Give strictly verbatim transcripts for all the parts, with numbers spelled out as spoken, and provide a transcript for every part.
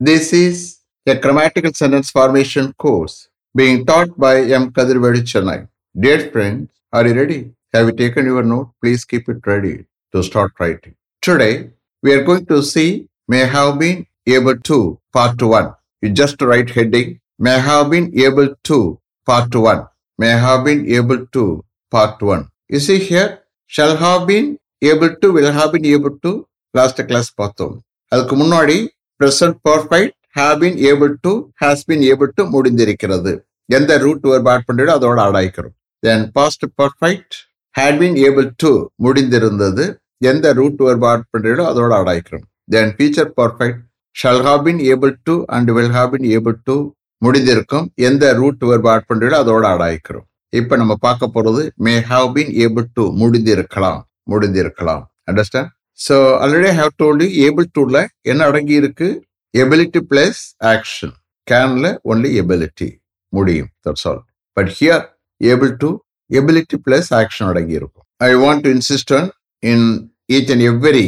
This is a grammatical sentence formation course being taught by M. Kadir Vadi, Chennai. Dear friends, are you ready? Have you taken your note? Please keep it ready to start writing. Today, we are going to see may have been able to, part one. You just write heading, may have been able to, part one. May have been able to, part one. You see here, shall have been able to, will have been able to, last class pathum. Adukku munnadi present perfect have been able to has been able to mudindirikkirathu. Endha root verb add pannidu adoda add aayikkirum. Then past perfect had been able to mudindirundathu. Endha root verb add pannidu adoda add aayikkirum. Then future perfect shall have been able to and will have been able to mudindirukkum. Endha root verb add pannidu adoda add aayikkirum. Ipo nama paaka poradhu may have been able to mudindirukkalam mudindirukkalam. Understand? So, already I have told you, able to la enna adangi irukku, ability plus action. Can la only ability, mudiyum, that's all. But here, able to, ability plus action adangi irukku. I want to insist on in each and every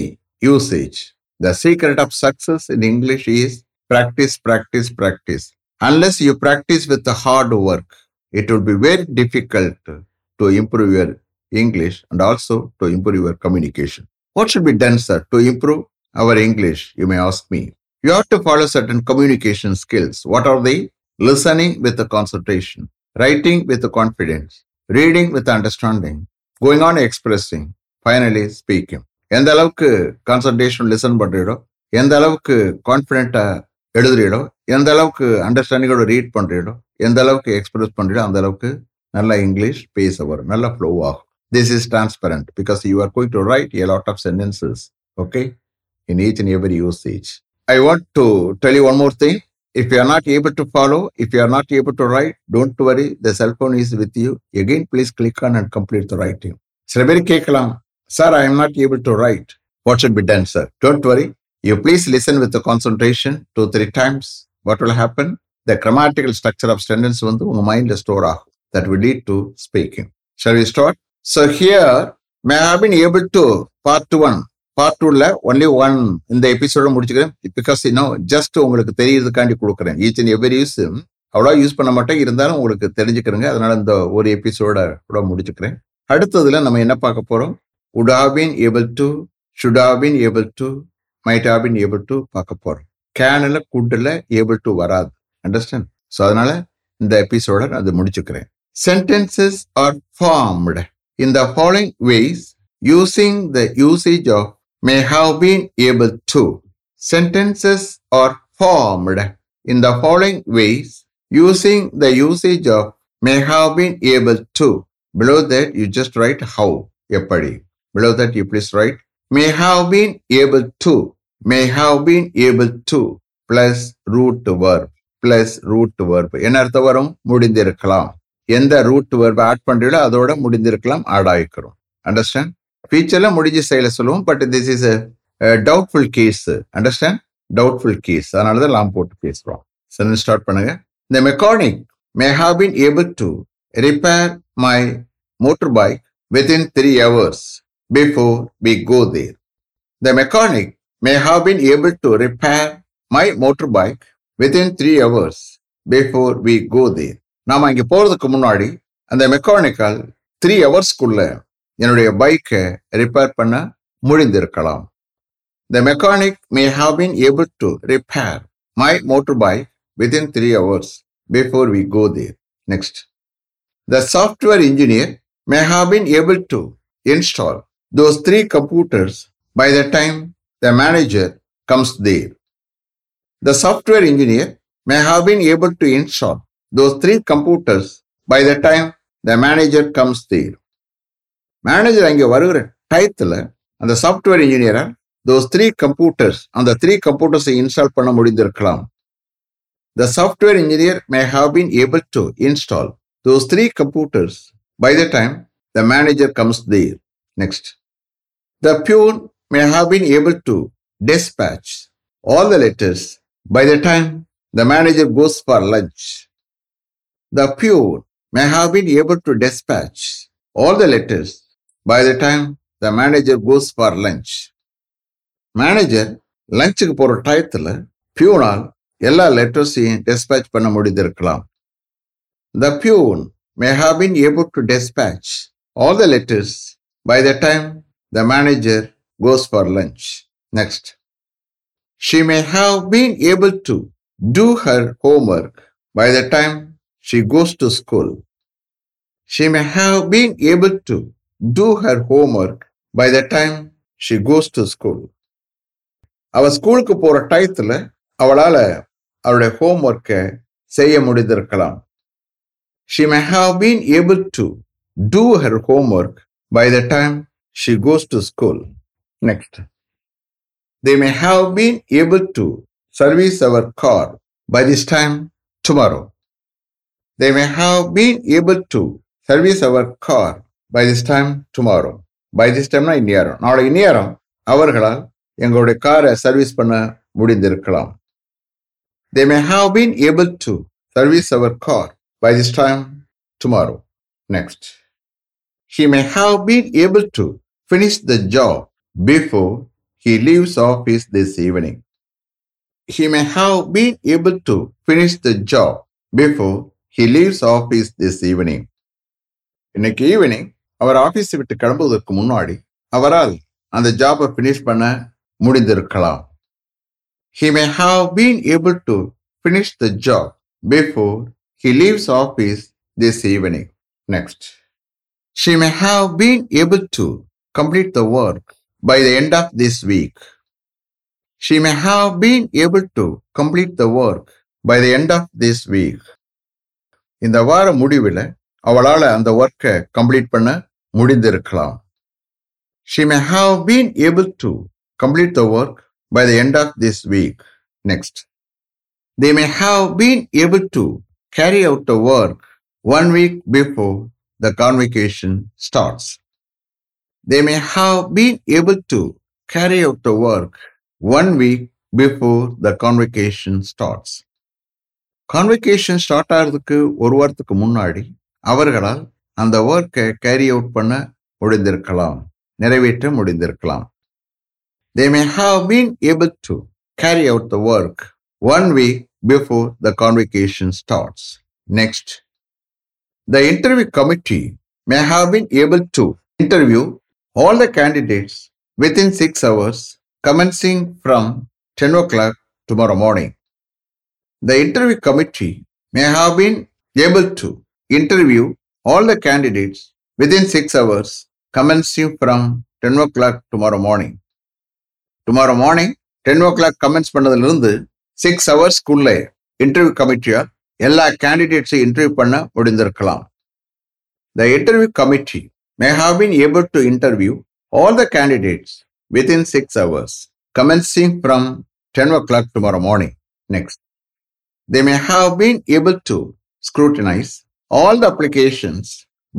usage. The secret of success in English is practice, practice, practice. Unless you practice with the hard work, it will be very difficult to improve your English and also to improve your communication. What should be done, sir, to improve our English, you may ask me. You have to follow certain communication skills. What are they? Listening with the concentration, writing with the confidence, reading with understanding, going on expressing, finally speaking. எந்த அளவுக்கு concentration listen பண்றீரோ, எந்த அளவுக்கு கான்ஃபிடென்ட்டா எழுதுறீரோ, எந்த அளவுக்கு அண்டர்ஸ்டாண்டிங்கோட read பண்றீரோ, எந்த அளவுக்கு express பண்றீரோ, அந்த அளவுக்கு நல்ல இங்கிலீஷ் பேச வரும், நல்ல ஃப்ளோ ஆகும். This is transparent because you are going to write a lot of sentences, okay, in each and every usage. I want to tell you one more thing. If you are not able to follow, if you are not able to write, don't worry. The cell phone is with you. Again, please click on and complete the writing. Sir, I am not able to write. What should be done, sir? Don't worry. You please listen with the concentration two, three times. What will happen? The grammatical structure of sentence in your mind is stored. That will lead to speaking. Shall we start? So here, may have been able to, part one. Part two la only one in the episode mudichukuren because you know, just ungalku theriyadukandi kudukuren. Each and every use, avlo use panna matta irundhalum ungalku therinjikirunga. Adanal indha oru episode kuda mudichukuren. Aduthathula nama enna paaka porom? Would have been able to, should have been able to, might have been able to paaka porom. Can la could la able to varad. Understand? So adanal indha episode adu mudichukuren. Sentences are formed in the following ways, using the usage of may have been able to. Sentences are formed in the following ways, using the usage of may have been able to. Below that, you just write how. Eppadi. Below that, you please write may have been able to, may have been able to, plus root verb, plus root verb. Enarthavarum mudindirukkalam. எந்த root வெர்பை add பண்றீங்களோ அதோட முடிஞ்சிருக்கலாம் add ஆகிக்கிறோம். Understand? ஃபியூச்சர்ல முடிஞ்ச செயல சொல்லுவோம். But this is doubtful case. Understand? Doubtful case. அதனால தான் லாம் போட்டு பேசுறோம். சரி, ஸ்டார்ட் பண்ணுங்க. The mechanic may have been able to repair my motor bike within three hours before we go there. The mechanic may have been able to repair my motor bike within three hours before we go there. நாம இங்கே போகிறதுக்கு முன்னாடி அந்த மெக்கானிக்கால் three ஹவர்ஸ்க்குள்ள என்னுடைய பைக்கை repair பண்ண முடிந்திருக்கலாம். The mechanic may have been able to repair my motor bike within three hours before we go there. Next, the software engineer may have been able to install those three computers by the time the manager comes there. The software engineer may have been able to install those three computers by the time the manager comes there. Manager ange varugura thayathula and the software engineer those three computers and the three computers install panna mudidirkalam. The software engineer may have been able to install those three computers by the time the manager comes there. Next, the peon may have been able to dispatch all the letters by the time the manager goes for lunch. The peon may have been able to dispatch all the letters by the time the manager goes for lunch. Manager lunch-க்கு போற டைத்துல peonal எல்லா letters-ஐயும் dispatch பண்ண முடிந்திருக்கலாம். The peon may have been able to dispatch all the letters by the time the manager goes for lunch. Next. She may have been able to do her homework by the time she goes to school. She may have been able to do her homework by the time she goes to school. அவ ஸ்கூலுக்கு போற டயத்துல அவளால அவளுடைய ஹோம்வொர்க்கை செய்ய முடிந்திருக்கலாம். She may have been able to do her homework by the time she goes to school. Next. They may have been able to service our car by this time tomorrow. They may have been able to service our car by this time tomorrow. By this time na இன்னேரம். நாளை இன்னேரம் அவர்களால் எங்களுடைய காரை service பண்ண முடிந்திருக்கலாம். They may have been able to service our car by this time tomorrow. Next. He may have been able to finish the job before he leaves office this evening. He may have been able to finish the job before he leaves office this evening. இன்னைக்கு evening அவர் office விட்டு கிளம்புவதற்கு முன்னாடி அவரால் அந்த ஜாபை finish பண்ண முடிந்திருக்கலாம். He may have been able to finish the job before he leaves office this evening. Next. She may have been able to complete the work by the end of this week. She may have been able to complete the work by the end of this week. இந்த வார முடிவில் அவளால அந்த வர்க்கை complete பண்ண முடிந்திருக்கலாம். She may have been able to complete the work by the end of this week. Next. They may have been able to carry out the work one week before the convocation starts. They may have been able to carry out the work one week before the convocation starts. Convocation start ஆகிறதுக்கு ஒரு வாரத்துக்கு முன்னாடி அவர்களால் அந்த work-ஐ carry out பண்ண முடிந்திருக்கலாம், நிறைவேற்ற முடிந்திருக்கலாம். They may have been able to carry out the work one week before the convocation starts. Next. The interview committee may have been able to interview all the candidates within six hours commencing from ten o'clock tomorrow morning. The interview committee may have been able to interview all the candidates within six hours commencing from ten o'clock tomorrow morning. Tomorrow morning, ten o'clock commence பண்ணதிலிருந்து six hours குள்ளே interview committee-ஆல் எல்லா candidates-ஐ interview பண்ண முடிந்திருக்கலாம். The interview committee may have been able to interview all the candidates within six hours, commencing from ten o'clock tomorrow morning. Next. They may have been able to scrutinize all the applications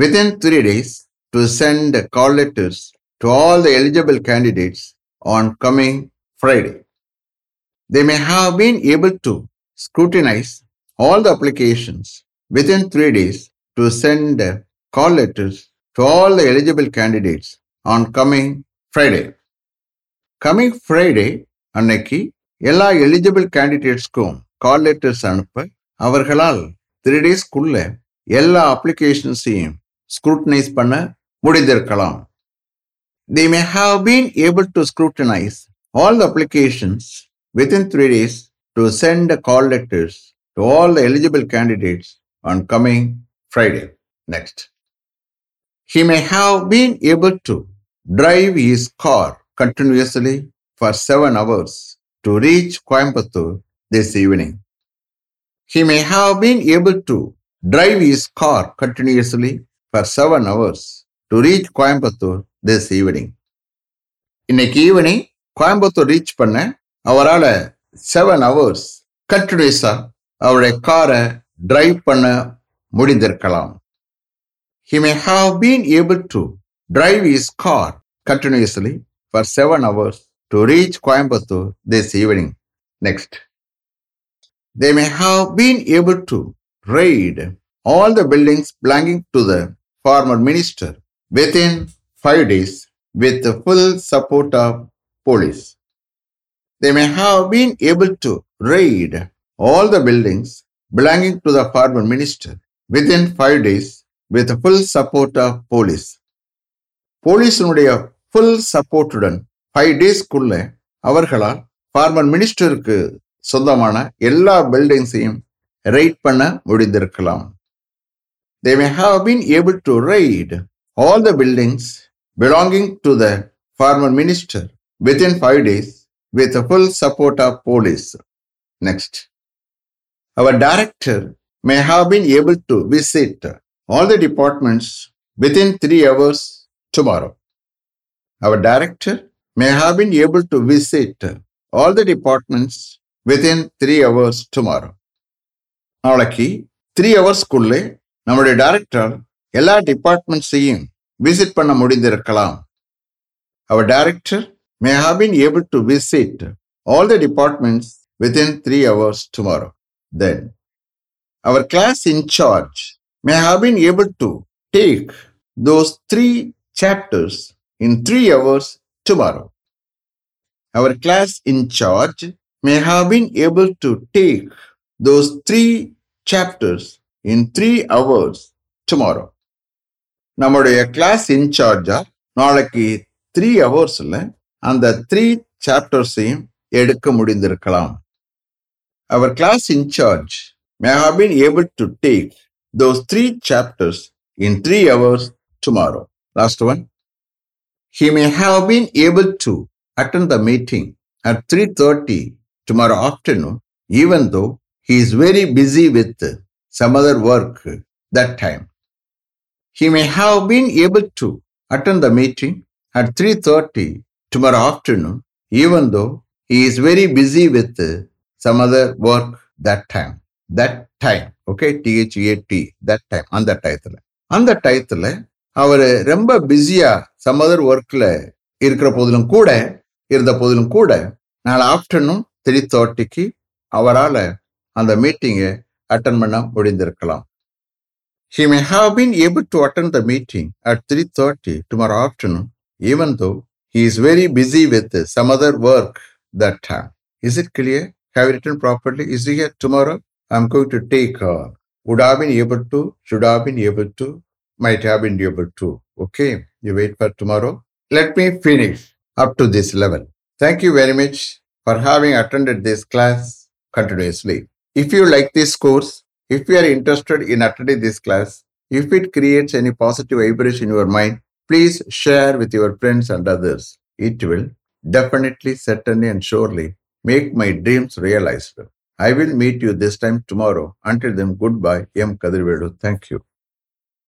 within three days to send call letters to all the eligible candidates on coming Friday. They may have been able to scrutinize all the applications within three days to send call letters to all the eligible candidates on coming Friday. Coming Friday, அன்னைக்கு எல்லா eligible candidatesக்கும் call letters அனுப்ப அவர்களால் three days-குள்ள எல்லா applications-ஐயும் scrutinize பண்ண முடிந்திருக்கலாம். They may have been able to scrutinize all the applications within three days to send call letters to all the eligible candidates on coming Friday. Next. He may have been able to drive his car continuously for seven hours to reach Coimbatore this evening. He may have been able to drive his car continuously for seven hours to reach Coimbatore this evening. இன்னைக்கு evening Coimbatore reach பண்ண அவரால் seven hours கண்டினியூஸா அவருடைய காரை drive பண்ண முடிந்திருக்கலாம். He may have been able to drive his car continuously for seven hours to reach Coimbatore this evening. Next. They may have been able to raid all the buildings belonging to the former minister within five days with the full support of police. They may have been able to raid all the buildings belonging to the former minister within five days with the full support of police. போலீஸினுடைய full சப்போர்ட்டுடன் five டேஸ்க்குள்ளே அவர்களால் farmer மினிஸ்டருக்கு சொந்தமான எல்லா பில்டிங்ஸையும் right பண்ண முடிந்திருக்கலாம். They may have been able to raid all the buildings belonging to the former minister within five days with the full support of police. Next, our director may have been able to visit all the departments within three hours tomorrow. Our director may have been able to visit all the departments within three hours tomorrow. நாளைக்கு three hours-குள்ளே நம்முடைய director எல்லா டிபார்ட்மெண்ட்ஸையும் visit பண்ண முடிந்திருக்கலாம். Our director may have been able to visit all the departments within three hours tomorrow. Then, our class in charge may have been able to take those three chapters in three hours tomorrow. Our class in charge may have been able to take those three chapters in three hours tomorrow. Nammuடைய class in charge நாளைக்கு three hours-ல அந்த three chapters-ஐயும் எடுக்க முடிந்திருக்கலாம். Our class in charge may have been able to take those three chapters in three hours tomorrow. Last one, he may have been able to attend the meeting at three thirty tomorrow afternoon, even though he is very busy with some other work that time. He may have been able to attend the meeting at three thirty tomorrow afternoon, even though he is very busy with some other work that time. That time, okay, T H E A T, that time, on the title. On the title, அவர் ரொம்ப பிஸியா some other ஒர்க்ல இருக்கிற போதிலும் கூட இருந்த போதிலும் கூட நாளை ஆஃப்டர்நூன் த்ரீ தேர்ட்டிக்கு அவரால் அந்த மீட்டிங்கை அட்டன் பண்ண முடிந்திருக்கலாம். He may have been able to attend the meeting at three thirty tomorrow afternoon, even though he is very busy with some other work that time. Is it clear? Have you written properly? Is it here? Tomorrow I am going to take uh, would have been able to, should have been able to, might have been able to. Okay, you wait for tomorrow. Let me finish up to this level. Thank you very much for having attended this class continuously. If you like this course, if you are interested in attending this class, if it creates any positive vibration in your mind, please share with your friends and others. It will definitely, certainly and surely make my dreams realized. I will meet you this time tomorrow. Until then, goodbye. M. Kadir Vadi. Thank you.